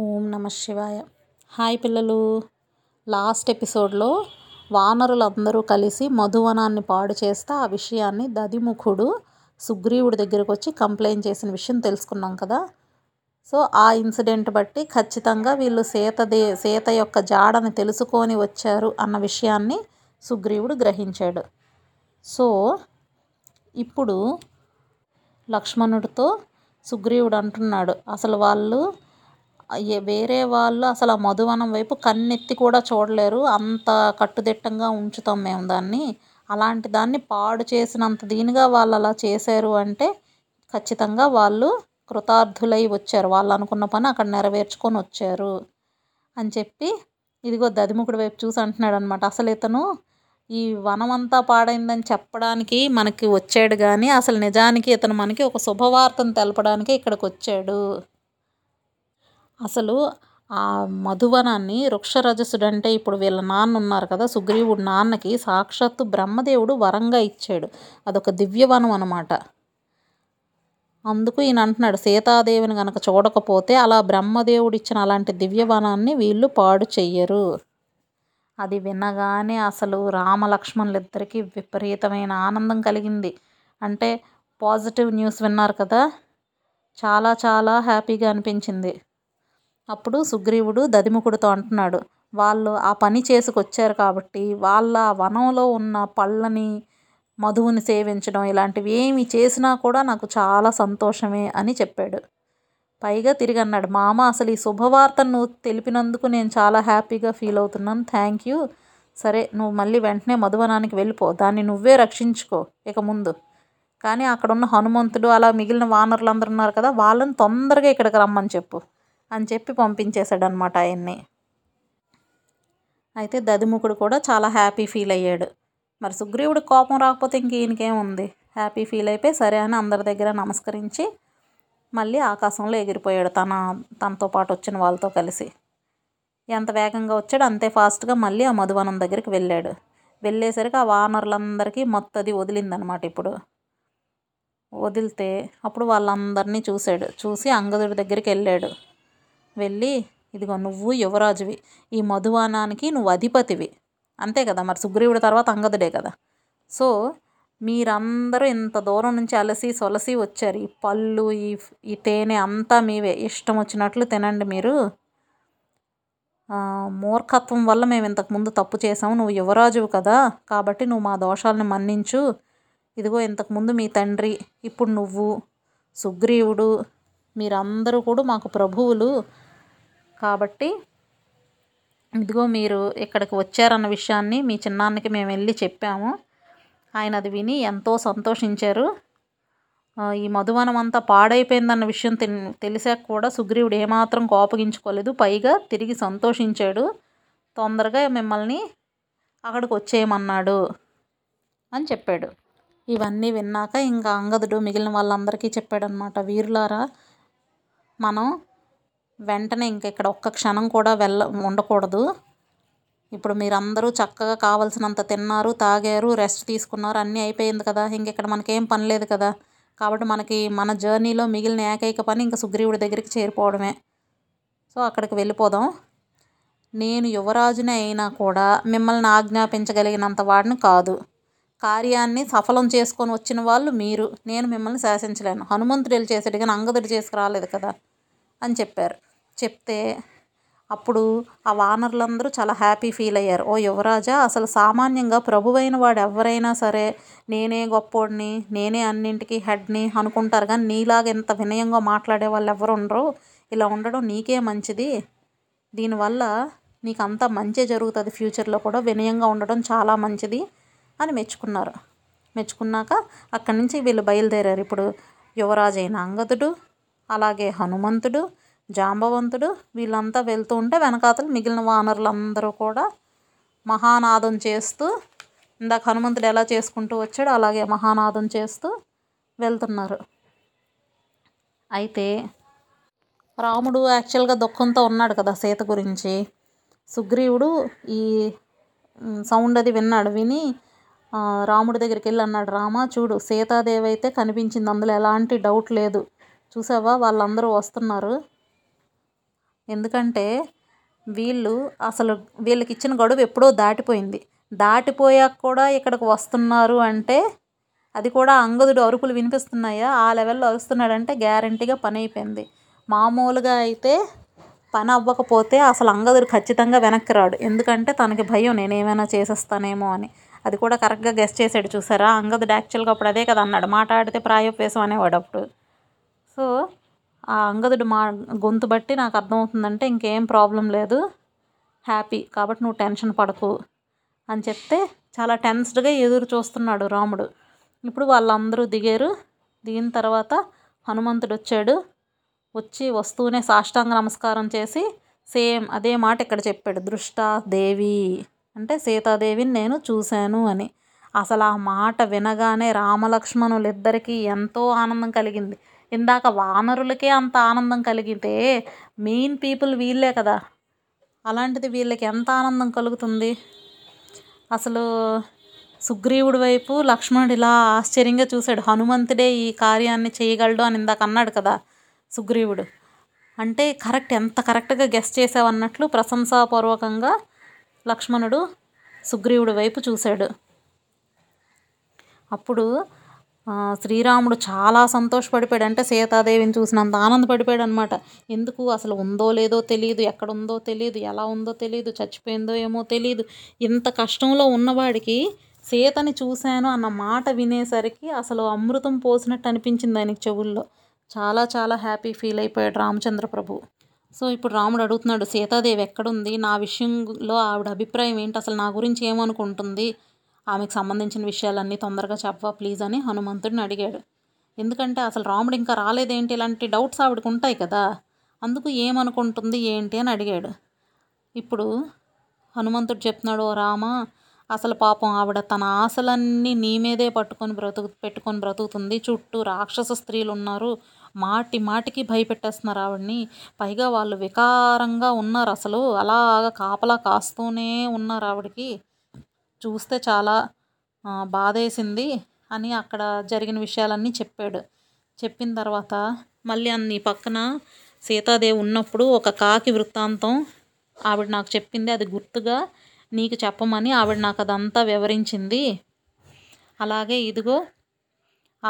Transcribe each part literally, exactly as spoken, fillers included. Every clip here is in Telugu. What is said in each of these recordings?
ఓం నమ శివాయ. హాయ్ పిల్లలు, లాస్ట్ ఎపిసోడ్లో వానరులందరూ కలిసి మధువనాన్ని పాడు చేస్తే ఆ విషయాన్ని దధిముఖుడు సుగ్రీవుడి దగ్గరకు వచ్చి కంప్లైంట్ చేసిన విషయం తెలుసుకున్నాం కదా. సో ఆ ఇన్సిడెంట్ బట్టి ఖచ్చితంగా వీళ్ళు సీతదే సీత యొక్క జాడని తెలుసుకొని వచ్చారు అన్న విషయాన్ని సుగ్రీవుడు గ్రహించాడు. సో ఇప్పుడు లక్ష్మణుడితో సుగ్రీవుడు అంటున్నాడు, అసలు వాళ్ళు వేరే వాళ్ళు అసలు ఆ మధువనం వైపు కన్నెత్తి కూడా చూడలేరు, అంత కట్టుదిట్టంగా ఉంచుతాం మేము దాన్ని, అలాంటి దాన్ని పాడు చేసినంత దీనిగా వాళ్ళు అలా చేశారు అంటే ఖచ్చితంగా వాళ్ళు కృతార్థులై వచ్చారు, వాళ్ళు అనుకున్న పని అక్కడ నెరవేర్చుకొని వచ్చారు అని చెప్పి ఇదిగో దధిముఖుడి వైపు చూసి అంటున్నాడు అనమాట. అసలు ఇతను ఈ వనమంతా పాడైందని చెప్పడానికి మనకి వచ్చాడు కానీ అసలు నిజానికి ఇతను మనకి ఒక శుభవార్తను తెలపడానికి ఇక్కడికి వచ్చాడు. అసలు ఆ మధువనాన్ని వృక్షరజసుడు అంటే ఇప్పుడు వీళ్ళ నాన్న ఉన్నారు కదా, సుగ్రీవుడి నాన్నకి సాక్షాత్తు బ్రహ్మదేవుడు వరంగా ఇచ్చాడు, అదొక దివ్యవనం అనమాట. అందుకు ఈయన అంటున్నాడు, సీతాదేవిని కనుక చూడకపోతే అలా బ్రహ్మదేవుడు ఇచ్చిన అలాంటి దివ్యవనాన్ని వీళ్ళు పాడు చెయ్యరు. అది వినగానే అసలు రామలక్ష్మణులిద్దరికీ విపరీతమైన ఆనందం కలిగింది. అంటే పాజిటివ్ న్యూస్ విన్నారు కదా, చాలా చాలా హ్యాపీగా అనిపించింది. అప్పుడు సుగ్రీవుడు దధిముఖుడితో అంటున్నాడు, వాళ్ళు ఆ పని చేసుకొచ్చారు కాబట్టి వాళ్ళ వనంలో ఉన్న పళ్ళని మధువుని సేవించడం ఇలాంటివి ఏమి చేసినా కూడా నాకు చాలా సంతోషమే అని చెప్పాడు. పైగా తిరిగి అన్నాడు, మామ అసలు ఈ శుభవార్తను నువ్వు తెలిపినందుకు నేను చాలా హ్యాపీగా ఫీల్ అవుతున్నాను, థ్యాంక్ యూ. సరే నువ్వు మళ్ళీ వెంటనే మధువనానికి వెళ్ళిపో, దాన్ని నువ్వే రక్షించుకో ఇక ముందు, కానీ అక్కడున్న హనుమంతుడు అలా మిగిలిన వానరులందరూ ఉన్నారు కదా వాళ్ళని తొందరగా ఇక్కడికి రమ్మని చెప్పు అని చెప్పి పంపించేశాడు అనమాట ఆయన్ని. అయితే దధిముఖుడు కూడా చాలా హ్యాపీ ఫీల్ అయ్యాడు. మరి సుగ్రీవుడు కోపం రాకపోతే ఇంక ఈయనకేముంది, హ్యాపీ ఫీల్ అయిపోయి సరే అని అందరి దగ్గర నమస్కరించి మళ్ళీ ఆకాశంలో ఎగిరిపోయాడు తన తనతో పాటు వచ్చిన వాళ్ళతో కలిసి. ఎంత వేగంగా వచ్చాడు అంతే ఫాస్ట్గా మళ్ళీ ఆ మధువనం దగ్గరికి వెళ్ళాడు. వెళ్ళేసరికి ఆ వానరులందరికీ మొత్తది వదిలిందనమాట. ఇప్పుడు వదిలితే అప్పుడు వాళ్ళందరినీ చూశాడు, చూసి అంగదుడి దగ్గరికి వెళ్ళాడు. వెళ్ళి ఇదిగో నువ్వు యువరాజువి, ఈ మధువనానికి నువ్వు అధిపతివి అంతే కదా, మరి సుగ్రీవుడి తర్వాత అంగదుడే కదా. సో మీరందరూ ఇంత దూరం నుంచి అలసి సొలసి వచ్చారు, ఈ పళ్ళు ఈ ఈ తేనె అంతా మీవే, ఇష్టం వచ్చినట్లు తినండి మీరు, మూర్ఖత్వం వల్ల మేము ఇంతకుముందు తప్పు చేసాము, నువ్వు యువరాజువు కదా కాబట్టి నువ్వు మా దోషాలను మన్నించు, ఇదిగో ఇంతకుముందు మీ తండ్రి ఇప్పుడు నువ్వు సుగ్రీవుడు మీరందరూ కూడా మాకు ప్రభువులు కాబట్టి ఇదిగో మీరు ఇక్కడికి వచ్చారన్న విషయాన్ని మీ చిన్నాన్నకి మేము వెళ్ళి చెప్పాము, ఆయన అది విని ఎంతో సంతోషించారు. ఈ మధువనం అంతా పాడైపోయిందన్న విషయం తెలిసాక కూడా సుగ్రీవుడు ఏమాత్రం కోపగించుకోలేదు, పైగా తిరిగి సంతోషించాడు, తొందరగా మిమ్మల్ని అక్కడికి వచ్చేయమన్నాడు అని చెప్పాడు. ఇవన్నీ విన్నాక ఇంకా అంగదుడు మిగిలిన వాళ్ళందరికీ చెప్పాడనమాట, వీరులారా మనం వెంటనే ఇంక ఇక్కడ ఒక్క క్షణం కూడా వెళ్ళ ఉండకూడదు, ఇప్పుడు మీరందరూ చక్కగా కావాల్సినంత తిన్నారు తాగారు రెస్ట్ తీసుకున్నారు అన్నీ అయిపోయింది కదా, ఇంక ఇక్కడ మనకేం పని లేదు కదా, కాబట్టి మనకి మన జర్నీలో మిగిలిన ఏకైక పని ఇంకా సుగ్రీవుడి దగ్గరికి చేరిపోవడమే, సో అక్కడికి వెళ్ళిపోదాం. నేను యువరాజునే అయినా కూడా మిమ్మల్ని ఆజ్ఞాపించగలిగినంత వాడిని కాదు, కార్యాన్ని సఫలం చేసుకొని వచ్చిన వాళ్ళు మీరు, నేను మిమ్మల్ని శాసించలేను, హనుమంతుడు చేశాడు కానీ అంగదుడు చేసుకురాలేదు కదా అని చెప్పారు. చెప్తే అప్పుడు ఆ వానరులందరూ చాలా హ్యాపీ ఫీల్ అయ్యారు. ఓ యువరాజా, అసలు సామాన్యంగా ప్రభువైన వాడు ఎవరైనా సరే నేనే గొప్పోడిని నేనే అన్నింటికీ హెడ్ని అనుకుంటారు కానీ నీలాగా ఎంత వినయంగా మాట్లాడే వాళ్ళు ఎవరు ఉండరు, ఇలా ఉండడం నీకే మంచిది, దీనివల్ల నీకు అంతా మంచి జరుగుతుంది, ఫ్యూచర్లో కూడా వినయంగా ఉండడం చాలా మంచిది అని మెచ్చుకున్నారు. మెచ్చుకున్నాక అక్కడి నుంచి వీళ్ళు బయలుదేరారు. ఇప్పుడు యువరాజైన అంగదుడు అలాగే హనుమంతుడు జాంబవంతుడు వీళ్ళంతా వెళ్తూ ఉంటే వెనకాతలు మిగిలిన వానరులందరూ కూడా మహానాదం చేస్తూ, ఇందాక హనుమంతుడు ఎలా చేసుకుంటూ వచ్చాడు అలాగే మహానాదం చేస్తూ వెళ్తున్నారు. అయితే రాముడు యాక్చువల్గా దుఃఖంతో ఉన్నాడు కదా సీత గురించి, సుగ్రీవుడు ఈ సౌండ్ అది విన్నాడు. విని రాముడి దగ్గరికి వెళ్ళి అన్నాడు, రామా చూడు సీతాదేవి అయితే కనిపించింది, అందులో ఎలాంటి డౌట్ లేదు, చూసావా వాళ్ళందరూ వస్తున్నారు, ఎందుకంటే వీళ్ళు అసలు వీళ్ళకి ఇచ్చిన గడువు ఎప్పుడో దాటిపోయింది. దాటిపోయాక కూడా ఇక్కడికి వస్తున్నారు అంటే అది కూడా అంగదుడు అరుపులు వినిపిస్తున్నాయా ఆ లెవెల్లో అరుస్తున్నాడంటే గ్యారంటీగా పని అయిపోయింది. మామూలుగా అయితే పని అవ్వకపోతే అసలు అంగదుడు ఖచ్చితంగా వెనక్కి రాడు, ఎందుకంటే తనకి భయం నేనేమైనా చేసేస్తానేమో అని. అది కూడా కరెక్ట్గా గెస్ట్ చేసాడు చూసారా అంగదుడు. యాక్చువల్గా అప్పుడు అదే కదా అన్నాడు, మాట్లాడితే ప్రాయోపేశం అనేవాడు అప్పుడు. సో ఆ అంగదుడు మా గొంతు బట్టి నాకు అర్థమవుతుందంటే ఇంకేం ప్రాబ్లం లేదు, హ్యాపీ కాబట్టి నువ్వు టెన్షన్ పడకు అని చెప్తే చాలా టెన్స్డ్గా ఎదురు చూస్తున్నాడు రాముడు. ఇప్పుడు వాళ్ళందరూ దిగారు. దిగిన తర్వాత హనుమంతుడు వచ్చాడు. వచ్చి వస్తూనే సాష్టాంగ నమస్కారం చేసి సేమ్ అదే మాట ఇక్కడ చెప్పాడు, దృష్టాదేవి అంటే సీతాదేవిని నేను చూశాను అని. అసలు ఆ మాట వినగానే రామలక్ష్మణులు ఇద్దరికీ ఎంతో ఆనందం కలిగింది. ఇందాక వానరులకే అంత ఆనందం కలిగితే మెయిన్ పీపుల్ వీళ్ళే కదా, అలాంటిది వీళ్ళకి ఎంత ఆనందం కలుగుతుంది. అసలు సుగ్రీవుడి వైపు లక్ష్మణుడు ఇలా ఆశ్చర్యంగా చూశాడు. హనుమంతుడే ఈ కార్యాన్ని చేయగలడు అని ఇందాక అన్నాడు కదా సుగ్రీవుడు, అంటే కరెక్ట్, ఎంత కరెక్ట్గా గెస్ చేసావన్నట్లు ప్రశంసాపూర్వకంగా లక్ష్మణుడు సుగ్రీవుడి వైపు చూశాడు. అప్పుడు శ్రీరాముడు చాలా సంతోషపడిపోయాడు, అంటే సీతాదేవిని చూసినంత ఆనందపడిపోయాడు అనమాట. ఎందుకు అసలు ఉందో లేదో తెలియదు, ఎక్కడుందో తెలియదు, ఎలా ఉందో తెలియదు, చచ్చిపోయిందో ఏమో తెలియదు. ఇంత కష్టంలో ఉన్నవాడికి సీతని చూశాను అన్న మాట వినేసరికి అసలు అమృతం పోసినట్టు అనిపించింది ఆయనకి చెవుల్లో. చాలా చాలా హ్యాపీ ఫీల్ అయిపోయాడు రామచంద్ర ప్రభు. సో ఇప్పుడు రాముడు అడుగుతున్నాడు, సీతాదేవి ఎక్కడుంది, నా విషయంలో ఆవిడ అభిప్రాయం ఏంటి, అసలు నా గురించి ఏమనుకుంటుంది, ఆమెకు సంబంధించిన విషయాలన్నీ తొందరగా చెప్పవా ప్లీజ్ అని హనుమంతుడిని అడిగాడు. ఎందుకంటే అసలు రాముడు ఇంకా రాలేదేంటి, ఇలాంటి డౌట్స్ ఆవిడకు ఉంటాయి కదా, అందుకు ఏమనుకుంటుంది ఏంటి అని అడిగాడు. ఇప్పుడు హనుమంతుడు చెప్తున్నాడు, ఓ రామ, అసలు పాపం ఆవిడ తన ఆశలన్నీ నీ మీదే పట్టుకొని బ్రతుకు పెట్టుకొని బ్రతుకుతుంది, చుట్టూ రాక్షస స్త్రీలు ఉన్నారు, మాటి మాటికి భయపెట్టేస్తున్నారు ఆవిడని, పైగా వాళ్ళు వికారంగా ఉన్నారు, అసలు అలాగ కాపలా కాస్తూనే ఉన్నారు, ఆవిడకి చూస్తే చాలా బాధేసింది అని అక్కడ జరిగిన విషయాలన్నీ చెప్పాడు. చెప్పిన తర్వాత మళ్ళీ అన్ని పక్కన సీతాదేవి ఉన్నప్పుడు ఒక కాకి వృత్తాంతం ఆవిడ నాకు చెప్పింది, అది గుర్తుగా నీకు చెప్పమని ఆవిడ నాకు అదంతా వివరించింది. అలాగే ఇదిగో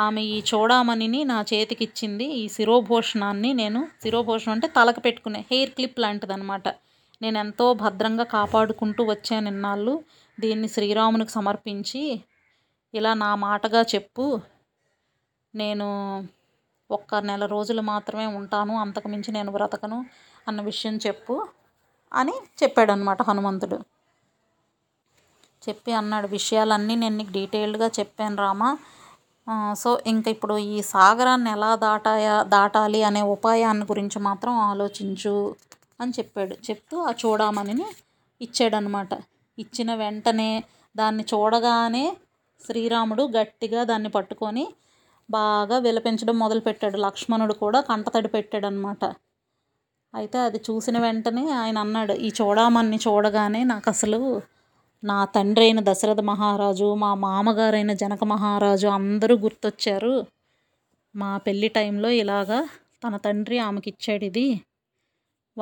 ఆమె ఈ చూడామణిని నా చేతికి ఇచ్చింది, ఈ శిరోభూషణాన్ని నేను, శిరోభూషణం అంటే తలకు పెట్టుకునే హెయిర్ క్లిప్ లాంటిది అనమాట, నేను ఎంతో భద్రంగా కాపాడుకుంటూ వచ్చాను ఇన్నాళ్ళు, దీన్ని శ్రీరామునికి సమర్పించి ఇలా నా మాటగా చెప్పు, నేను ఒక్క నెల రోజులు మాత్రమే ఉంటాను, అంతకుమించి నేను బ్రతకను అన్న విషయం చెప్పు అని చెప్పాడు అనమాట హనుమంతుడు. చెప్పి అన్నాడు, విషయాలన్నీ నేను నీకు డీటెయిల్డ్గా చెప్పాను రామా, సో ఇంక ఇప్పుడు ఈ సాగరాన్ని ఎలా దాటాయా దాటాలి అనే ఉపాయాన్ని గురించి మాత్రం ఆలోచించు అని చెప్పాడు. చెప్తూ ఆ చూడామణిని ఇచ్చాడనమాట. ఇచ్చిన వెంటనే దాన్ని చూడగానే శ్రీరాముడు గట్టిగా దాన్ని పట్టుకొని బాగా విలపించడం మొదలుపెట్టాడు. లక్ష్మణుడు కూడా కంటతడి పెట్టాడు అనమాట. అయితే అది చూసిన వెంటనే ఆయన అన్నాడు, ఈ చూడామణిని చూడగానే నాకు అసలు నా తండ్రి అయిన దశరథ మహారాజు, మా మామగారైన జనక మహారాజు అందరూ గుర్తొచ్చారు. మా పెళ్ళి టైంలో ఇలాగా తన తండ్రి ఆమెకిచ్చాడు, ఇది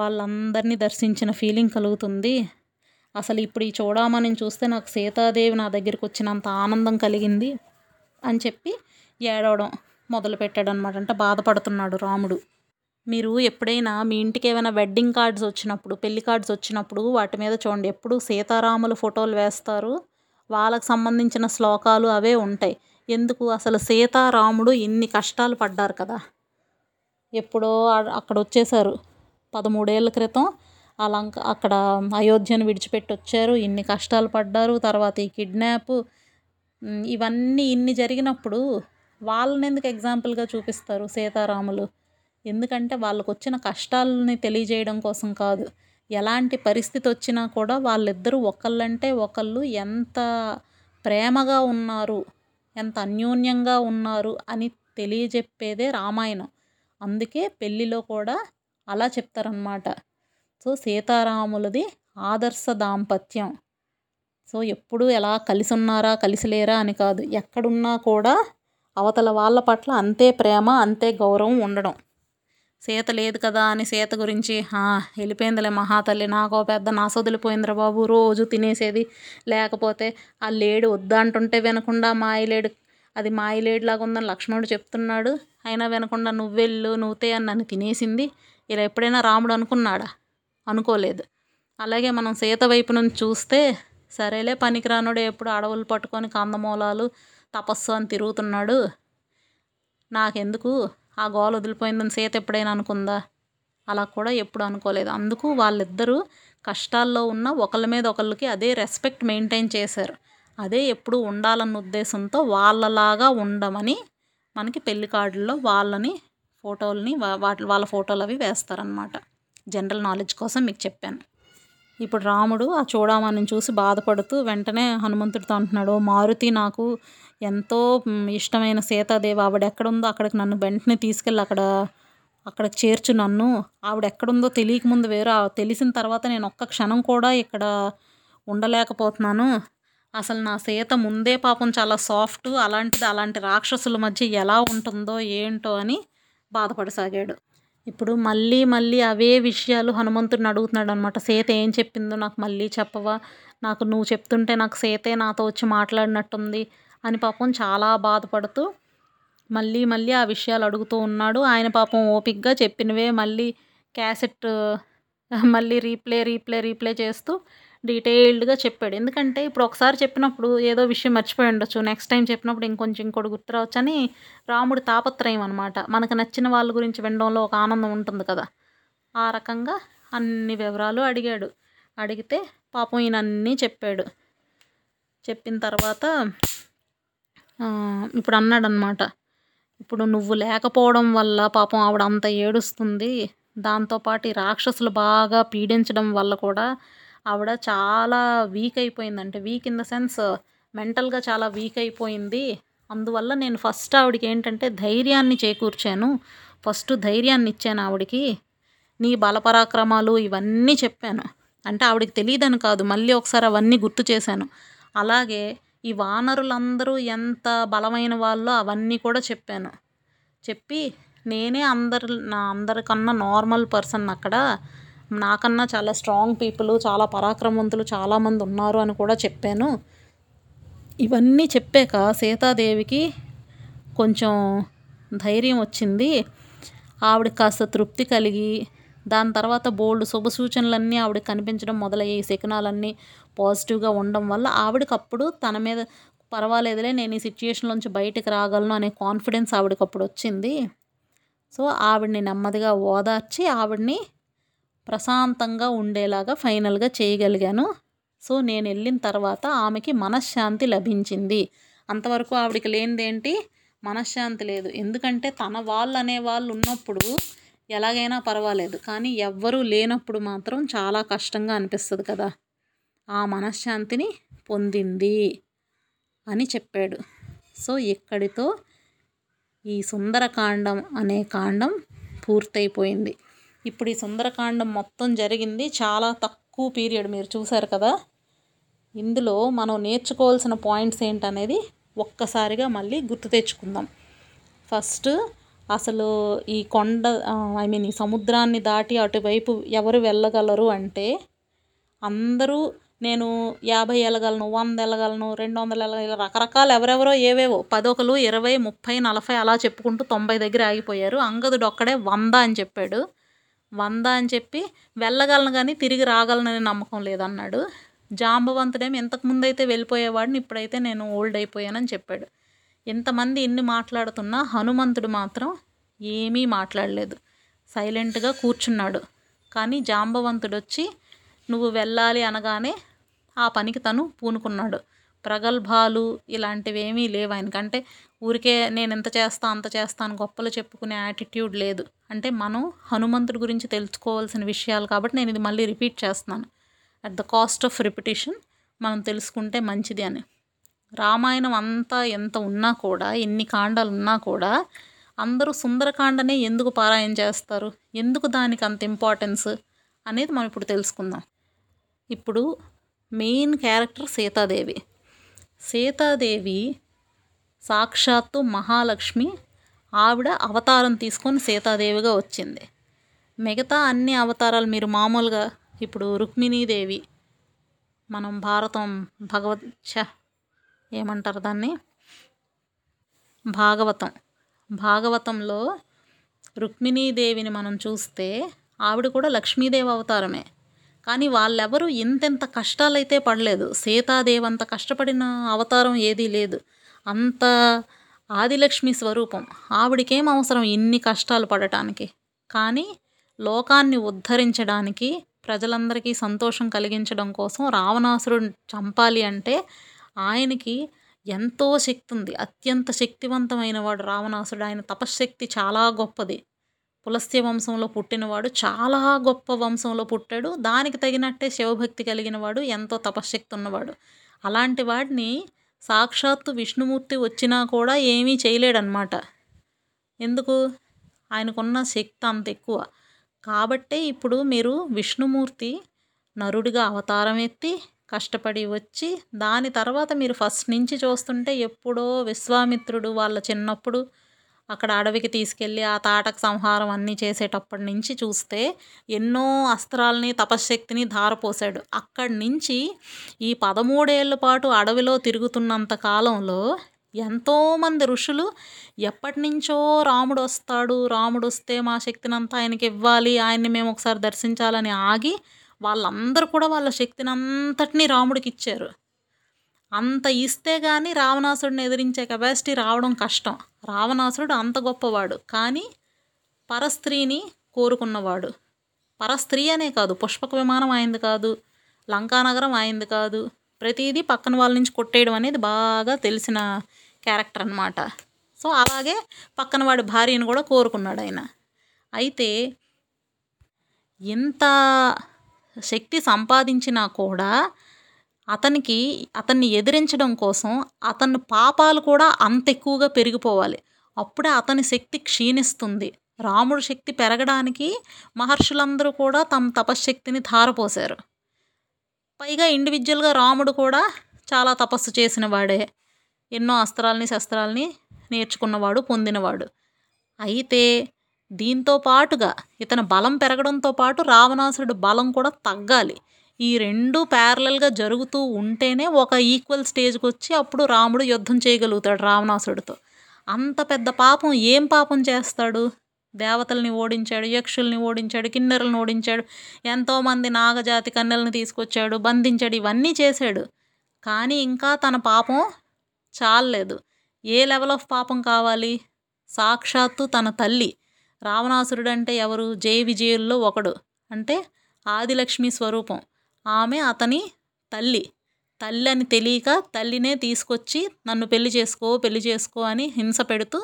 వాళ్ళందరినీ దర్శించిన ఫీలింగ్ కలుగుతుంది. అసలు ఇప్పుడు ఈ చూడామణిని చూస్తే నాకు సీతాదేవి నా దగ్గరికి వచ్చినంత ఆనందం కలిగింది అని చెప్పి ఏడవడం మొదలుపెట్టాడు అనమాట. అంటే బాధపడుతున్నాడు రాముడు. మీరు ఎప్పుడైనా మీ ఇంటికి ఏమైనా వెడ్డింగ్ కార్డ్స్ వచ్చినప్పుడు, పెళ్లి కార్డ్స్ వచ్చినప్పుడు వాటి మీద చూడండి, ఎప్పుడు సీతారాముల ఫోటోలు వేస్తారు, వాళ్ళకు సంబంధించిన శ్లోకాలు అవే ఉంటాయి. ఎందుకు, అసలు సీతారాముడు ఇన్ని కష్టాలు పడ్డారు కదా, ఎప్పుడో అక్కడ వచ్చేసారు పదమూడేళ్ల క్రితం, అలా అక్కడ అయోధ్యను విడిచిపెట్టి వచ్చారు, ఇన్ని కష్టాలు పడ్డారు, తర్వాత ఈ కిడ్నాప్, ఇవన్నీ ఇన్ని జరిగినప్పుడు వాళ్ళని ఎందుకు ఎగ్జాంపుల్గా చూపిస్తారు సీతారాములు? ఎందుకంటే వాళ్ళకు వచ్చిన కష్టాలని తెలియజేయడం కోసం కాదు. ఎలాంటి పరిస్థితి వచ్చినా కూడా వాళ్ళిద్దరూ ఒకళ్ళంటే ఒకళ్ళు ఎంత ప్రేమగా ఉన్నారు, ఎంత అన్యోన్యంగా ఉన్నారు అని తెలియజెప్పేదే రామాయణం. అందుకే పెళ్ళిలో కూడా అలా చెప్తారనమాట. సో సీతారాములది ఆదర్శ దాంపత్యం. సో ఎప్పుడు ఎలా కలిసి ఉన్నారా కలిసి లేరా అని కాదు, ఎక్కడున్నా కూడా అవతల వాళ్ళ పట్ల అంతే ప్రేమ, అంతే గౌరవం ఉండడం. సీత లేదు కదా అని సీత గురించి వెళ్ళిపోయిందిలే మహాతల్లి, నాకో పెద్ద నా సొదిలిపోయిందిరా బాబు, రోజు తినేసేది, లేకపోతే ఆ లేడు వద్దంటుంటే వినకుండా మాయలేడు, అది మాయలేడులాగా ఉందని లక్ష్మణుడు చెప్తున్నాడు, అయినా వినకుండా నువ్వెళ్ళు నువ్వుతే అని నన్ను తినేసింది. ఇలా ఎప్పుడైనా రాముడు అనుకున్నాడా? అనుకోలేదు. అలాగే మనం సీత వైపు నుంచి చూస్తే సరేలే పనికిరానుడే ఎప్పుడు అడవులు పట్టుకొని కందమూలాలు తపస్సు అని తిరుగుతున్నాడు, నాకెందుకు ఆ గోల వదిలిపోయిందని సీత ఎప్పుడైనా అనుకుందా? అలా కూడా ఎప్పుడు అనుకోలేదు. అందుకు వాళ్ళిద్దరూ కష్టాల్లో ఉన్న ఒకళ్ళ మీద ఒకళ్ళకి అదే రెస్పెక్ట్ మెయింటైన్ చేశారు. అదే ఎప్పుడు ఉండాలన్న ఉద్దేశంతో వాళ్ళలాగా ఉండమని మనకి పెళ్లి కార్డుల్లో వాళ్ళని ఫోటోలని వాటి వాళ్ళ ఫోటోలు అవి వేస్తారనమాట. జనరల్ నాలెడ్జ్ కోసం మీకు చెప్పాను. ఇప్పుడు రాముడు ఆ చూడామని చూసి బాధపడుతూ వెంటనే హనుమంతుడితో అంటున్నాడు, మారుతి నాకు ఎంతో ఇష్టమైన సీతాదేవి, ఆవిడ ఎక్కడుందో అక్కడికి నన్ను వెంటనే తీసుకెళ్ళి అక్కడ అక్కడికి చేర్చు నన్ను. ఆవిడ ఎక్కడుందో తెలియకముందు వేరే, తెలిసిన తర్వాత నేను ఒక్క క్షణం కూడా ఇక్కడ ఉండలేకపోతున్నాను. అసలు నా సీత ముందే పాపం చాలా సాఫ్ట్, అలాంటిది అలాంటి రాక్షసుల మధ్య ఎలా ఉంటుందో ఏంటో అని బాధపడసాగాడు. ఇప్పుడు మళ్ళీ మళ్ళీ అవే విషయాలు హనుమంతుడిని అడుగుతున్నాడు అనమాట. సీత ఏం చెప్పిందో నాకు మళ్ళీ చెప్పవా, నాకు నువ్వు చెప్తుంటే నాకు సీతే నాతో వచ్చి మాట్లాడినట్టుంది అని పాపం చాలా బాధపడుతూ మళ్ళీ మళ్ళీ ఆ విషయాలు అడుగుతూ ఉన్నాడు. ఆయన పాపం ఓపిక్గా చెప్పినవే మళ్ళీ క్యాసెట్ మళ్ళీ రీప్లే రీప్లే రీప్లే చేస్తూ డీటెయిల్డ్గా చెప్పాడు. ఎందుకంటే ఇప్పుడు ఒకసారి చెప్పినప్పుడు ఏదో విషయం మర్చిపోయి ఉండొచ్చు, నెక్స్ట్ టైం చెప్పినప్పుడు ఇంకొంచెం ఇంకోటి గుర్తురావచ్చు అని రాముడి తాపత్రయం అనమాట. మనకు నచ్చిన వాళ్ళ గురించి వినడంలో ఒక ఆనందం ఉంటుంది కదా, ఆ రకంగా అన్ని వివరాలు అడిగాడు. అడిగితే పాపం ఈయన అన్నీ చెప్పాడు. చెప్పిన తర్వాత ఇప్పుడు అన్నాడు అనమాట, ఇప్పుడు నువ్వు లేకపోవడం వల్ల పాపం ఆవిడ అంత ఏడుస్తుంది, దాంతోపాటు ఈ రాక్షసులు బాగా పీడించడం వల్ల కూడా ఆవిడ చాలా వీక్ అయిపోయింది, అంటే వీక్ ఇన్ ద సెన్స్ మెంటల్గా చాలా వీక్ అయిపోయింది. అందువల్ల నేను ఫస్ట్ ఆవిడకి ఏంటంటే ధైర్యాన్ని చేకూర్చాను, ఫస్ట్ ధైర్యాన్ని ఇచ్చాను ఆవిడికి, నీ బలపరాక్రమాలు ఇవన్నీ చెప్పాను. అంటే ఆవిడకి తెలియదని కాదు, మళ్ళీ ఒకసారి అవన్నీ గుర్తు చేశాను. అలాగే ఈ వానరులందరూ ఎంత బలమైన వాళ్ళో అవన్నీ కూడా చెప్పాను. చెప్పి నేనే అందరు నా అందరికన్నా నార్మల్ పర్సన్, అక్కడ నాకన్నా చాలా స్ట్రాంగ్ పీపుల్, చాలా పరాక్రమవంతులు చాలామంది ఉన్నారు అని కూడా చెప్పాను. ఇవన్నీ చెప్పాక సీతాదేవికి కొంచెం ధైర్యం వచ్చింది, ఆవిడ కాస్త తృప్తి కలిగి దాని తర్వాత బోల్డ్ శుభ సూచనలన్నీ ఆవిడకి కనిపించడం మొదలయ్యాయి. శకునాలన్నీ పాజిటివ్గా ఉండడం వల్ల ఆవిడకప్పుడు తన మీద పర్వాలేదులే నేను ఈ సిచ్యుయేషన్లోంచి బయటకు రాగలను అనే కాన్ఫిడెన్స్ ఆవిడకప్పుడు వచ్చింది. సో ఆవిడని నెమ్మదిగా ఓదార్చి ఆవిడని ప్రశాంతంగా ఉండేలాగా ఫైనల్గా చేయగలిగాను. సో నేను వెళ్ళిన తర్వాత ఆమెకి మనశ్శాంతి లభించింది. అంతవరకు ఆవిడకి లేనిదేంటి? మనశ్శాంతి లేదు. ఎందుకంటే తన వాళ్ళు అనే వాళ్ళు ఉన్నప్పుడు ఎలాగైనా పర్వాలేదు, కానీ ఎవ్వరూ లేనప్పుడు మాత్రం చాలా కష్టంగా అనిపిస్తుంది కదా. ఆ మనశ్శాంతిని పొందింది అని చెప్పాడు. సో ఇక్కడితో ఈ సుందరకాండం అనే కాండం పూర్తయిపోయింది. ఇప్పుడు ఈ సుందరకాండం మొత్తం జరిగింది చాలా తక్కువ పీరియడ్, మీరు చూశారు కదా. ఇందులో మనం నేర్చుకోవాల్సిన పాయింట్స్ ఏంటనేది ఒక్కసారిగా మళ్ళీ గుర్తు తెచ్చుకుందాం. ఫస్ట్ అసలు ఈ కొండ ఐ మీన్ ఈ సముద్రాన్ని దాటి అటువైపు ఎవరు వెళ్ళగలరు అంటే అందరూ నేను యాభై వెళ్ళగలను, వంద వెళ్ళగలను, రెండు వందలు వెళ్ళగలను, రకరకాలు ఎవరెవరో ఏవేవో పదొకలు ఇరవై ముప్పై నలభై అలా చెప్పుకుంటూ తొంభై దగ్గర ఆగిపోయారు. అంగదుడు ఒక్కడే వంద అని చెప్పాడు. వంద అని చెప్పి వెళ్ళగలను కానీ తిరిగి రాగలననే నమ్మకం లేదన్నాడు. జాంబవంతుడేమి ఇంతకుముందు అయితే వెళ్ళిపోయేవాడిని, ఇప్పుడైతే నేను ఓల్డ్ అయిపోయానని చెప్పాడు. ఎంతమంది ఇన్ని మాట్లాడుతున్నా హనుమంతుడు మాత్రం ఏమీ మాట్లాడలేదు, సైలెంట్గా కూర్చున్నాడు. కానీ జాంబవంతుడు వచ్చి నువ్వు వెళ్ళాలి అనగానే ఆ పనికి తను పూనుకున్నాడు. ప్రగల్భాలు ఇలాంటివి ఏమీ లేవు ఆయనకంటే, ఊరికే నేను ఎంత చేస్తా అంత చేస్తాను గొప్పలు చెప్పుకునే యాటిట్యూడ్ లేదు. అంటే మనం హనుమంతుడి గురించి తెలుసుకోవాల్సిన విషయాలు కాబట్టి నేను ఇది మళ్ళీ రిపీట్ చేస్తున్నాను, at the cost of repetition మనం తెలుసుకుంటే మంచిది అని. రామాయణం అంతా ఎంత ఉన్నా కూడా, ఎన్ని కాండాలు ఉన్నా కూడా అందరూ సుందరకాండనే ఎందుకు పారాయణ చేస్తారు, ఎందుకు దానికి అంత ఇంపార్టెన్స్ అనేది మనం ఇప్పుడు తెలుసుకుందాం. ఇప్పుడు మెయిన్ క్యారెక్టర్ సీతాదేవి. సీతాదేవి సాక్షాత్తు మహాలక్ష్మి, ఆవిడ అవతారం తీసుకొని సీతాదేవిగా వచ్చింది. మిగతా అన్ని అవతారాలు మీరు మామూలుగా ఇప్పుడు రుక్మిణీదేవి, మనం భారతం భగవత్ ఛ ఏమంటారు దాన్ని, భాగవతం భాగవతంలో రుక్మిణీదేవిని మనం చూస్తే ఆవిడ కూడా లక్ష్మీదేవి అవతారమే. కానీ వాళ్ళెవరూ ఇంతెంత కష్టాలైతే పడలేదు. సీతాదేవి అంత కష్టపడిన అవతారం ఏదీ లేదు. అంత ఆదిలక్ష్మి స్వరూపం. ఆవిడకేం అవసరం ఇన్ని కష్టాలు పడటానికి? కానీ లోకాన్ని ఉద్ధరించడానికి, ప్రజలందరికీ సంతోషం కలిగించడం కోసం రావణాసురుడిని చంపాలి అంటే ఆయనకి ఎంతో శక్తి ఉంది. అత్యంత శక్తివంతమైన వాడు రావణాసురుడు. ఆయన తపశ్శక్తి చాలా గొప్పది. పులస్త్య వంశంలో పుట్టినవాడు, చాలా గొప్ప వంశంలో పుట్టాడు. దానికి తగినట్టే శివభక్తి కలిగిన వాడు, ఎంతో తపశ్శక్తి ఉన్నవాడు. అలాంటి వాడిని సాక్షాత్తు విష్ణుమూర్తి వచ్చినా కూడా ఏమీ చేయలేడన్నమాట. ఎందుకు? ఆయనకున్న శక్తి అంత ఎక్కువ. కాబట్టే ఇప్పుడు మీరు విష్ణుమూర్తి నరుడిగా అవతారం ఎత్తి కష్టపడి వచ్చి, దాని తర్వాత మీరు ఫస్ట్ నుంచి చూస్తుంటే ఎప్పుడో విశ్వామిత్రుడు వాళ్ళ చిన్నప్పుడు అక్కడ అడవికి తీసుకెళ్ళి ఆ తాటక సంహారం అన్నీ చేసేటప్పటి నుంచి చూస్తే ఎన్నో అస్త్రాలని తపశ్శక్తిని ధారపోసాడు. అక్కడి నుంచి ఈ పదమూడేళ్ల పాటు అడవిలో తిరుగుతున్నంత కాలంలో ఎంతోమంది ఋషులు ఎప్పటి నుంచో రాముడు వస్తాడు, రాముడు వస్తే మా శక్తినంతా ఆయనకి ఇవ్వాలి, ఆయన్ని మేము ఒకసారి దర్శించాలని ఆగి వాళ్ళందరూ కూడా వాళ్ళ శక్తిని అంతటినీ రాముడికి ఇచ్చారు. అంత ఇస్తే కానీ రావణాసురుడిని ఎదిరించే కెపాసిటీ రావడం కష్టం. రావణాసురుడు అంత గొప్పవాడు, కానీ పరస్త్రీని కోరుకున్నవాడు. పరస్త్రీ అనే కాదు, పుష్పక విమానం ఆయనది కాదు, లంకానగరం ఆయనది కాదు, ప్రతిదీ పక్కన వాళ్ళ నుంచి కొట్టేయడం అనేది బాగా తెలిసిన క్యారెక్టర్ అన్నమాట. సో అలాగే పక్కన వాడి భార్యను కూడా కోరుకున్నాడు ఆయన. అయితే ఇంత శక్తి సంపాదించినా కూడా అతనికి అతన్ని ఎదిరించడం కోసం అతని పాపాలు కూడా అంత ఎక్కువగా పెరిగిపోవాలి. అప్పుడే అతని శక్తి క్షీణిస్తుంది. రాముడి శక్తి పెరగడానికి మహర్షులందరూ కూడా తమ తపశ్శక్తిని ధారపోశారు. పైగా ఇండివిజువల్గా రాముడు కూడా చాలా తపస్సు చేసిన వాడే, ఎన్నో అస్త్రాలని శస్త్రాలని నేర్చుకున్నవాడు, పొందినవాడు. అయితే దీంతో పాటుగా ఇతని బలం పెరగడంతో పాటు రావణాసురుడు బలం కూడా తగ్గాలి. ఈ రెండు ప్యారలల్గా జరుగుతూ ఉంటేనే ఒక ఈక్వల్ స్టేజ్కి వచ్చి అప్పుడు రాముడు యుద్ధం చేయగలుగుతాడు రావణాసురుడితో. అంత పెద్ద పాపం ఏం పాపం చేస్తాడు? దేవతల్ని ఓడించాడు, యక్షుల్ని ఓడించాడు, కిన్నెరలను ఓడించాడు, ఎంతోమంది నాగజాతి కన్నెలను తీసుకొచ్చాడు, బంధించాడు, ఇవన్నీ చేశాడు. కానీ ఇంకా తన పాపం చాలలేదు. ఏ లెవెల్ ఆఫ్ పాపం కావాలి? సాక్షాత్తు తన తల్లి. రావణాసురుడు అంటే ఎవరు? జయ విజయుల్లో ఒకడు, అంటే ఆదిలక్ష్మి స్వరూపం. ఆమె అతని తల్లి. తల్లి అని తెలియక తల్లినే తీసుకొచ్చి నన్ను పెళ్లి చేసుకో పెళ్లి చేసుకో అని హింస పెడుతూ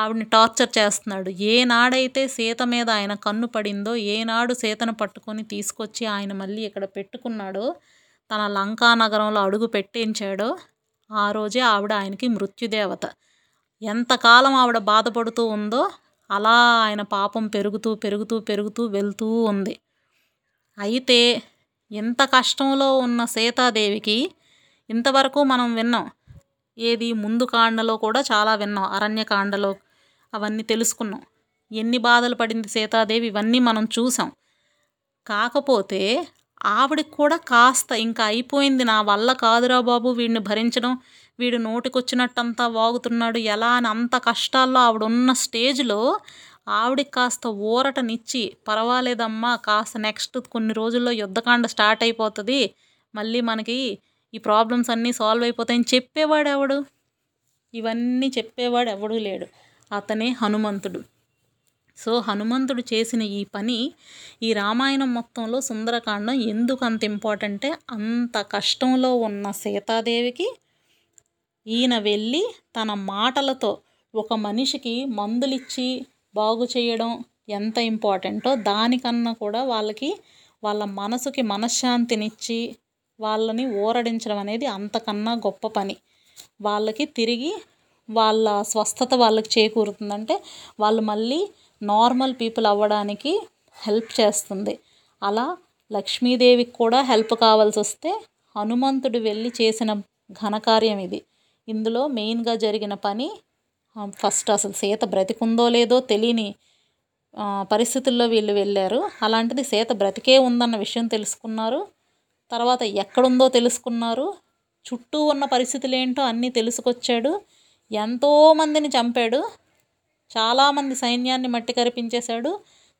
ఆవిడని టార్చర్ చేస్తున్నాడు. ఏనాడైతే సీత మీద ఆయన కన్ను పడిందో, ఏనాడు సీతను పట్టుకొని తీసుకొచ్చి ఆయన మళ్ళీ ఇక్కడ పెట్టుకున్నాడో, తన లంకా నగరంలో అడుగు పెట్టించాడో, ఆ రోజే ఆవిడ ఆయనకి మృత్యుదేవత. ఎంతకాలం ఆవిడ బాధపడుతూ ఉందో అలా ఆయన పాపం పెరుగుతూ పెరుగుతూ పెరుగుతూ వెళ్తూ ఉంది. అయితే ఎంత కష్టంలో ఉన్న సీతాదేవికి ఇంతవరకు మనం విన్నాం, ఏది ముందు కాండలో కూడా చాలా విన్నాం, అరణ్యకాండలో అవన్నీ తెలుసుకున్నాం, ఎన్ని బాధలు పడింది సీతాదేవి, ఇవన్నీ మనం చూసాం. కాకపోతే ఆవిడకి కూడా కాస్త ఇంకా అయిపోయింది, నా వల్ల కాదురా బాబు వీడిని భరించడం, వీడు నోటికొచ్చినట్టంతా వాగుతున్నాడు ఎలా అని అంత కష్టాల్లో ఆవిడున్న స్టేజ్లో ఆవిడికి కాస్త ఊరటనిచ్చి, పర్వాలేదమ్మా కాస్త నెక్స్ట్ కొన్ని రోజుల్లో యుద్ధకాండ స్టార్ట్ అయిపోతుంది, మళ్ళీ మనకి ఈ ప్రాబ్లమ్స్ అన్నీ సాల్వ్ అయిపోతాయని చెప్పేవాడు ఎవడు? ఇవన్నీ చెప్పేవాడు ఎవడూ లేడు, అతనే హనుమంతుడు. సో హనుమంతుడు చేసిన ఈ పని ఈ రామాయణం మొత్తంలో సుందరకాండం ఎందుకు అంత ఇంపార్టెంటే, అంత కష్టంలో ఉన్న సీతాదేవికి ఈయన వెళ్ళి తన మాటలతో ఒక మనిషికి మందులిచ్చి బాగు చేయడం ఎంత ఇంపార్టెంటో, దానికన్నా కూడా వాళ్ళకి వాళ్ళ మనసుకి మనశ్శాంతినిచ్చి వాళ్ళని ఊరడించడం అనేది అంతకన్నా గొప్ప పని. వాళ్ళకి తిరిగి వాళ్ళ స్వస్థత వాళ్ళకి చేకూరుతుందంటే వాళ్ళు మళ్ళీ నార్మల్ పీపుల్ అవ్వడానికి హెల్ప్ చేస్తుంది. అలా లక్ష్మీదేవికి కూడా హెల్ప్ కావాల్సి వస్తే హనుమంతుడు వెళ్ళి చేసిన ఘనకార్యం ఇది. ఇందులో మెయిన్గా జరిగిన పని ఫస్ట్ అసలు సీత బ్రతికుందో లేదో తెలియని పరిస్థితుల్లో వీళ్ళు వెళ్ళారు. అలాంటిది సీత బ్రతికే ఉందన్న విషయం తెలుసుకున్నారు. తర్వాత ఎక్కడుందో తెలుసుకున్నారు. చుట్టూ ఉన్న పరిస్థితులు ఏంటో అన్నీ తెలుసుకొచ్చాడు. ఎంతోమందిని చంపాడు, చాలామంది సైన్యాన్ని మట్టి కరిపించేశాడు,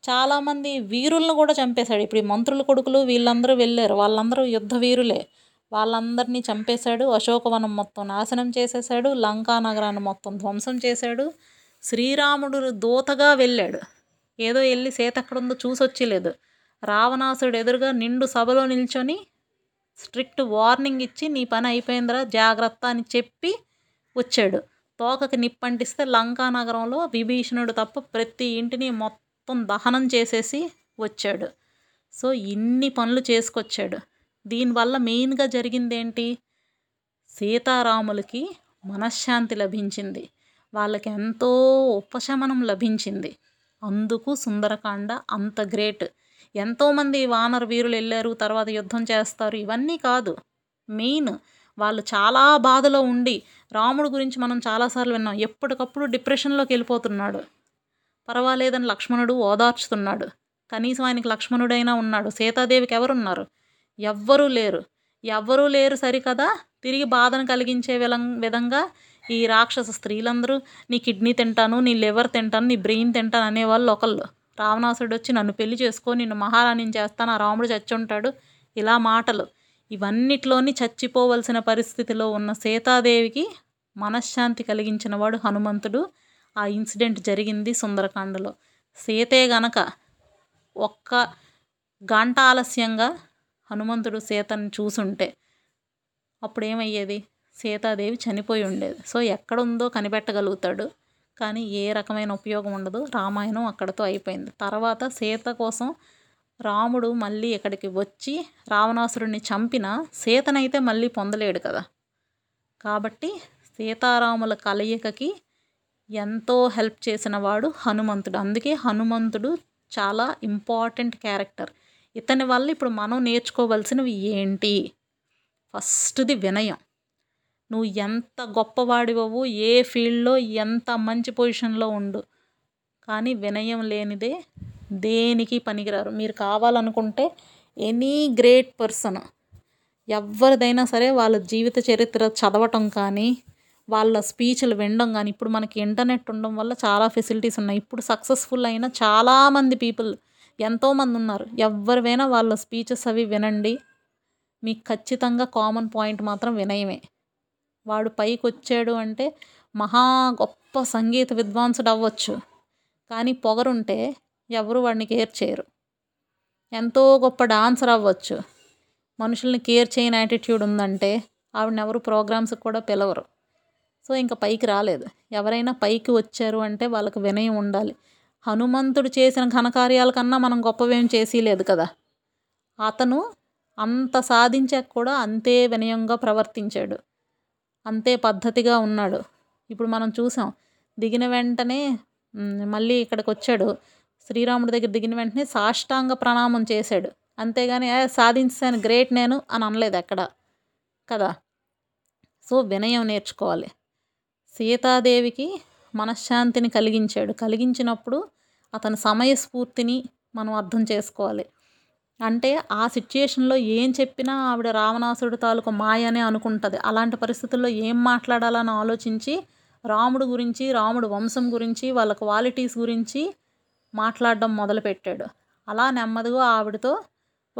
చాలామంది వీరులను కూడా చంపేశాడు. ఇప్పుడు ఈ మంత్రుల కొడుకులు వీళ్ళందరూ వెళ్ళారు, వాళ్ళందరూ యుద్ధ వీరులే, వాళ్ళందరినీ చంపేశాడు. అశోకవనం మొత్తం నాశనం చేసేశాడు, లంకా నగరాన్ని మొత్తం ధ్వంసం చేశాడు. శ్రీరాముడు దూతగా వెళ్ళాడు, ఏదో వెళ్ళి సీత ఎక్కడుందో చూసొచ్చలేదు. రావణాసుడు ఎదురుగా నిండు సభలో నిల్చొని స్ట్రిక్ట్ వార్నింగ్ ఇచ్చి నీ పని అయిపోయిందిరా జాగ్రత్త అని చెప్పి వచ్చాడు. తోకకి నిప్పంటిస్తే లంకా నగరంలో విభీషణుడు తప్ప ప్రతి ఇంటిని మొత్తం దహనం చేసేసి వచ్చాడు. సో ఇన్ని పనులు చేసుకొచ్చాడు. దీనివల్ల మెయిన్గా జరిగిందేంటి, సీతారాములకి మనశ్శాంతి లభించింది, వాళ్ళకి ఎంతో ఉపశమనం లభించింది. అందుకు సుందరకాండ అంత గ్రేట్. ఎంతోమంది వానర వీరులు వెళ్ళారు, తర్వాత యుద్ధం చేస్తారు, ఇవన్నీ కాదు మెయిన్. వాళ్ళు చాలా బాధలో ఉండి, రాముడి గురించి మనం చాలాసార్లు విన్నాం, ఎప్పటికప్పుడు డిప్రెషన్లోకి వెళ్ళిపోతున్నాడు. పర్వాలేదని లక్ష్మణుడు ఓదార్చుతున్నాడు. కనీసం ఆయనకి లక్ష్మణుడైనా ఉన్నాడు, సీతాదేవికి ఎవరున్నారు, ఎవ్వరూ లేరు. ఎవ్వరూ లేరు సరికదా, తిరిగి బాధను కలిగించే విధంగా ఈ రాక్షస స్త్రీలందరూ నీ కిడ్నీ తింటాను, నీ లివర్ తింటాను, నీ బ్రెయిన్ తింటాను అనేవాళ్ళు ఒకళ్ళు. రావణాసుడు వచ్చి నన్ను పెళ్లి చేసుకో, నిన్ను మహారాణిని చేస్తాను, ఆ రాముడు చచ్చి ఉంటాడు, ఇలా మాటలు. ఇవన్నిట్లోని చచ్చిపోవలసిన పరిస్థితిలో ఉన్న సీతాదేవికి మనశ్శాంతి కలిగించిన వాడు హనుమంతుడు. ఆ ఇన్సిడెంట్ జరిగింది సుందరకాండలో. సీతే గనక ఒక్క గంట ఆలస్యంగా హనుమంతుడు సీతను చూసుంటే అప్పుడేమయ్యేది, సీతాదేవి చనిపోయి ఉండేది. సో ఎక్కడుందో కనిపెట్టగలుగుతాడు, కానీ ఏ రకమైన ఉపయోగం ఉండదు. రామాయణం అక్కడతో అయిపోయింది. తర్వాత సీత కోసం రాముడు మళ్ళీ ఇక్కడికి వచ్చి రావణాసురుడిని చంపిన సీతనైతే మళ్ళీ పొందలేడు కదా. కాబట్టి సీతారాముల కలయికకి ఎంతో హెల్ప్ చేసిన వాడు హనుమంతుడు. అందుకే హనుమంతుడు చాలా ఇంపార్టెంట్ క్యారెక్టర్. ఇతని వల్ల ఇప్పుడు మనం నేర్చుకోవాల్సినవి ఏంటి, ఫస్ట్ది వినయం. నువ్వు ఎంత గొప్పవాడివవు, ఏ ఫీల్డ్లో ఎంత మంచి పొజిషన్లో ఉండు, కానీ వినయం లేనిదే దేనికి పనికిరారు. మీరు కావాలనుకుంటే ఎనీ గ్రేట్ పర్సన్ ఎవరిదైనా సరే వాళ్ళ జీవిత చరిత్ర చదవటం కానీ, వాళ్ళ స్పీచ్లు వినడం కానీ, ఇప్పుడు మనకి ఇంటర్నెట్ ఉండడం వల్ల చాలా ఫెసిలిటీస్ ఉన్నాయి. ఇప్పుడు సక్సెస్ఫుల్ అయిన చాలామంది పీపుల్ ఎంతోమంది ఉన్నారు. ఎవరివైనా వాళ్ళ స్పీచెస్ అవి వినండి, మీకు ఖచ్చితంగా కామన్ పాయింట్ మాత్రం వినయమే. వాడు పైకి వచ్చాడు అంటే మహా గొప్ప సంగీత విద్వాంసుడు అవ్వచ్చు, కానీ పొగరుంటే ఎవరు వాడిని కేర్ చేయరు. ఎంతో గొప్ప డాన్సర్ అవ్వచ్చు, మనుషుల్ని కేర్ చేయని యాటిట్యూడ్ ఉందంటే ఆవిడని ఎవరు ప్రోగ్రామ్స్కి కూడా పిలవరు. సో ఇంకా పైకి రాలేదు. ఎవరైనా పైకి వచ్చారు అంటే వాళ్ళకి వినయం ఉండాలి. హనుమంతుడు చేసిన ఘనకార్యాల కన్నా మనం గొప్పవేం చేసి లేదు కదా. అతను అంత సాధించాక కూడా అంతే వినయంగా ప్రవర్తించాడు, అంతే పద్ధతిగా ఉన్నాడు. ఇప్పుడు మనం చూసాం, దిగిన వెంటనే మళ్ళీ ఇక్కడికి వచ్చాడు, శ్రీరాముడి దగ్గర దిగిన వెంటనే సాష్టాంగ ప్రణామం చేశాడు, అంతేగాని సాధించాను గ్రేట్ నేను అని అనలేదు అక్కడ కదా. సో వినయం నేర్చుకోవాలి. సీతాదేవికి మనశ్శాంతిని కలిగించాడు. కలిగించినప్పుడు అతని సమయస్ఫూర్తిని మనం అర్థం చేసుకోవాలి. అంటే ఆ సిచ్యుయేషన్లో ఏం చెప్పినా ఆవిడ రావణాసురుడు తాలూకు మాయనే అనుకుంటుంది. అలాంటి పరిస్థితుల్లో ఏం మాట్లాడాలని ఆలోచించి రాముడు గురించి, రాముడు వంశం గురించి, వాళ్ళ క్వాలిటీస్ గురించి మాట్లాడడం మొదలుపెట్టాడు. అలా నెమ్మదిగా ఆవిడతో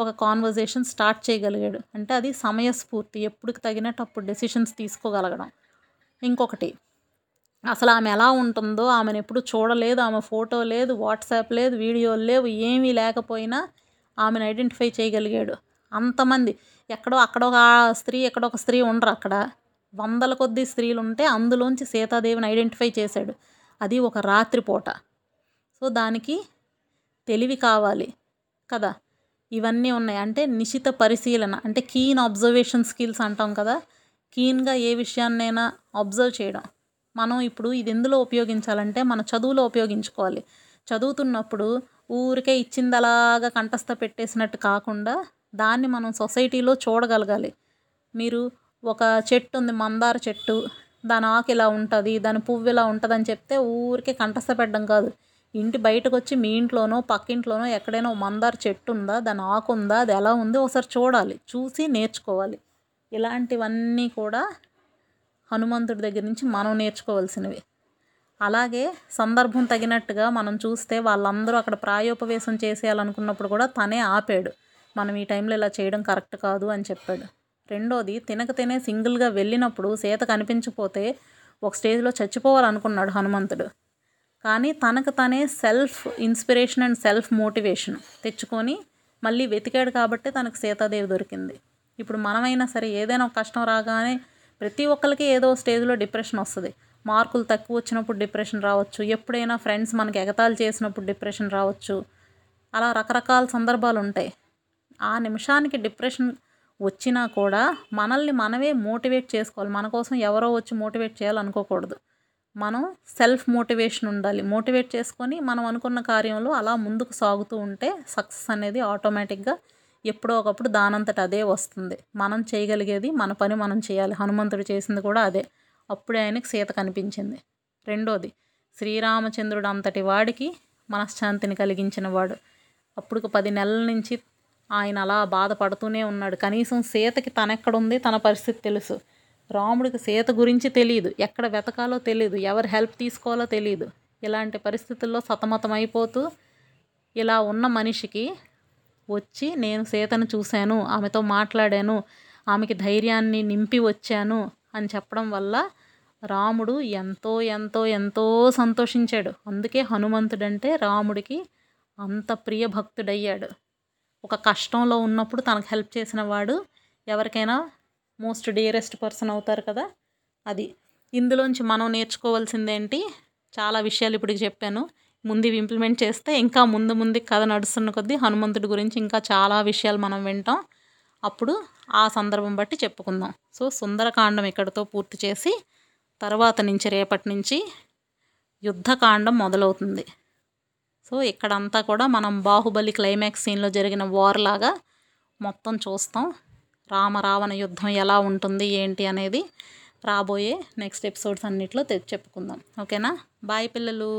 ఒక కాన్వర్జేషన్ స్టార్ట్ చేయగలిగాడు. అంటే అది సమయస్ఫూర్తి, ఎప్పుడుకి తగినట్టు అప్పుడు డెసిషన్స్ తీసుకోగలగడం. ఇంకొకటి, అసలు ఆమె ఎలా ఉంటుందో, ఆమెను ఎప్పుడు చూడలేదు, ఆమె ఫోటో లేదు, వాట్సాప్ లేదు, వీడియోలు లేవు, ఏమీ లేకపోయినా ఆమెను ఐడెంటిఫై చేయగలిగాడు. అంతమంది ఎక్కడో అక్కడొక స్త్రీ, ఎక్కడొక స్త్రీ ఉండరు, అక్కడ వందల కొద్ది స్త్రీలు ఉంటే అందులోంచి సీతాదేవిని ఐడెంటిఫై చేశాడు. అది ఒక రాత్రిపూట. సో దానికి తెలివి కావాలి కదా. ఇవన్నీ ఉన్నాయి. అంటే నిశిత పరిశీలన, అంటే కీన్ అబ్జర్వేషన్ స్కిల్స్ అంటాం కదా, కీన్గా ఏ విషయాన్నైనా అబ్జర్వ్ చేయడం. మనం ఇప్పుడు ఇది ఎందులో ఉపయోగించాలంటే మన చదువులో ఉపయోగించుకోవాలి. చదువుతున్నప్పుడు ఊరికే ఇచ్చిందలాగా కంఠస్థ పెట్టేసినట్టు కాకుండా దాన్ని మనం సొసైటీలో చూడగలగాలి. మీరు ఒక చెట్టు ఉంది, మందార చెట్టు, దాని ఆకు ఇలా ఉంటుంది, దాని పువ్వు ఇలా ఉంటుంది అని చెప్తే ఊరికే కంటస్థపెట్టడం కాదు, ఇంటి బయటకు వచ్చి మీ ఇంట్లోనో పక్కింట్లోనో ఎక్కడైనా మందార చెట్టు ఉందా, దాని ఆకు ఉందా, అది ఎలా ఉందో ఒకసారి చూడాలి, చూసి నేర్చుకోవాలి. ఇలాంటివన్నీ కూడా హనుమంతుడి దగ్గర నుంచి మనం నేర్చుకోవాల్సినవి. అలాగే సందర్భం తగినట్టుగా మనం చూస్తే వాళ్ళందరూ అక్కడ ప్రాయోపవేశం చేసేయాలనుకున్నప్పుడు కూడా తనే ఆపాడు, మనం ఈ టైంలో ఇలా చేయడం కరెక్ట్ కాదు అని చెప్పాడు. రెండోది, తినక తినే సింగిల్గా వెళ్ళినప్పుడు సీత కనిపించకపోతే ఒక స్టేజ్లో చచ్చిపోవాలనుకున్నాడు హనుమంతుడు, కానీ తనకు తనే self inspiration and self motivation తెచ్చుకొని మళ్ళీ వెతికాడు కాబట్టి తనకు సీతాదేవి దొరికింది. ఇప్పుడు మనమైనా సరే ఏదైనా ఒక కష్టం రాగానే ప్రతి ఒక్కరికి ఏదో స్టేజ్లో డిప్రెషన్ వస్తుంది, మార్కులు తక్కువ వచ్చినప్పుడు డిప్రెషన్ రావచ్చు, ఎప్పుడైనా ఫ్రెండ్స్ మనకి ఎగతాళి చేసినప్పుడు డిప్రెషన్ రావచ్చు, అలా రకరకాల సందర్భాలు ఉంటాయి. ఆ నిమిషానికి డిప్రెషన్ వచ్చినా కూడా మనల్ని మనమే మోటివేట్ చేసుకోవాలి, మన కోసం ఎవరో వచ్చి మోటివేట్ చేయాలనుకోకూడదు, మనం సెల్ఫ్ మోటివేషన్ ఉండాలి. మోటివేట్ చేసుకొని మనం అనుకున్న కార్యంలో అలా ముందుకు సాగుతూ ఉంటే సక్సెస్ అనేది ఆటోమేటిక్గా ఎప్పుడో ఒకప్పుడు దానంతట అదే వస్తుంది. మనం చేయగలిగేది మన పని మనం చేయాలి, హనుమంతుడు చేసింది కూడా అదే, అప్పుడే ఆయనకు సీత కనిపించింది. రెండోది, శ్రీరామచంద్రుడు అంతటి వాడికి మనశ్శాంతిని కలిగించిన వాడు, అప్పుడు పది నెలల నుంచి ఆయన అలా బాధపడుతూనే ఉన్నాడు, కనీసం సీతకి తనెక్కడుంది తన పరిస్థితి తెలుసు, రాముడికి సీత గురించి తెలియదు, ఎక్కడ వెతకాలో తెలియదు, ఎవరు హెల్ప్ తీసుకోవాలో తెలియదు. ఇలాంటి పరిస్థితుల్లో సతమతమైపోతూ ఇలా ఉన్న మనిషికి వచ్చి నేను సీతను చూశాను, ఆమెతో మాట్లాడాను, ఆమెకి ధైర్యాన్ని నింపి వచ్చాను అని చెప్పడం వల్ల రాముడు ఎంతో ఎంతో ఎంతో సంతోషించాడు. అందుకే హనుమంతుడంటే రాముడికి అంత ప్రియ భక్తుడయ్యాడు. ఒక కష్టంలో ఉన్నప్పుడు తనకు హెల్ప్ చేసిన వాడు ఎవరికైనా మోస్ట్ డియరెస్ట్ పర్సన్ అవుతారు కదా. అది ఇందులోంచి మనం నేర్చుకోవాల్సిందేంటి, చాలా విషయాలు ఇప్పుడు చెప్పాను, ముందు ఇంప్లిమెంట్ చేస్తే ఇంకా ముందు ముందు కథ నడుస్తున్న కొద్దీ హనుమంతుడి గురించి ఇంకా చాలా విషయాలు మనం వింటాం, అప్పుడు ఆ సందర్భం బట్టి చెప్పుకుందాం. సో సుందరకాండం ఇక్కడితో పూర్తి చేసి తర్వాత నుంచి రేపటి నుంచి యుద్ధకాండం మొదలవుతుంది. సో ఇక్కడంతా కూడా మనం బాహుబలి క్లైమాక్స్ సీన్లో జరిగిన వార్ లాగా మొత్తం చూస్తాం, రామరావణ యుద్ధం ఎలా ఉంటుంది ఏంటి అనేది రాబోయే నెక్స్ట్ ఎపిసోడ్స్ అన్నిట్లో తెచ్చి చెప్పుకుందాం. ఓకేనా, బాయ్ పిల్లలు.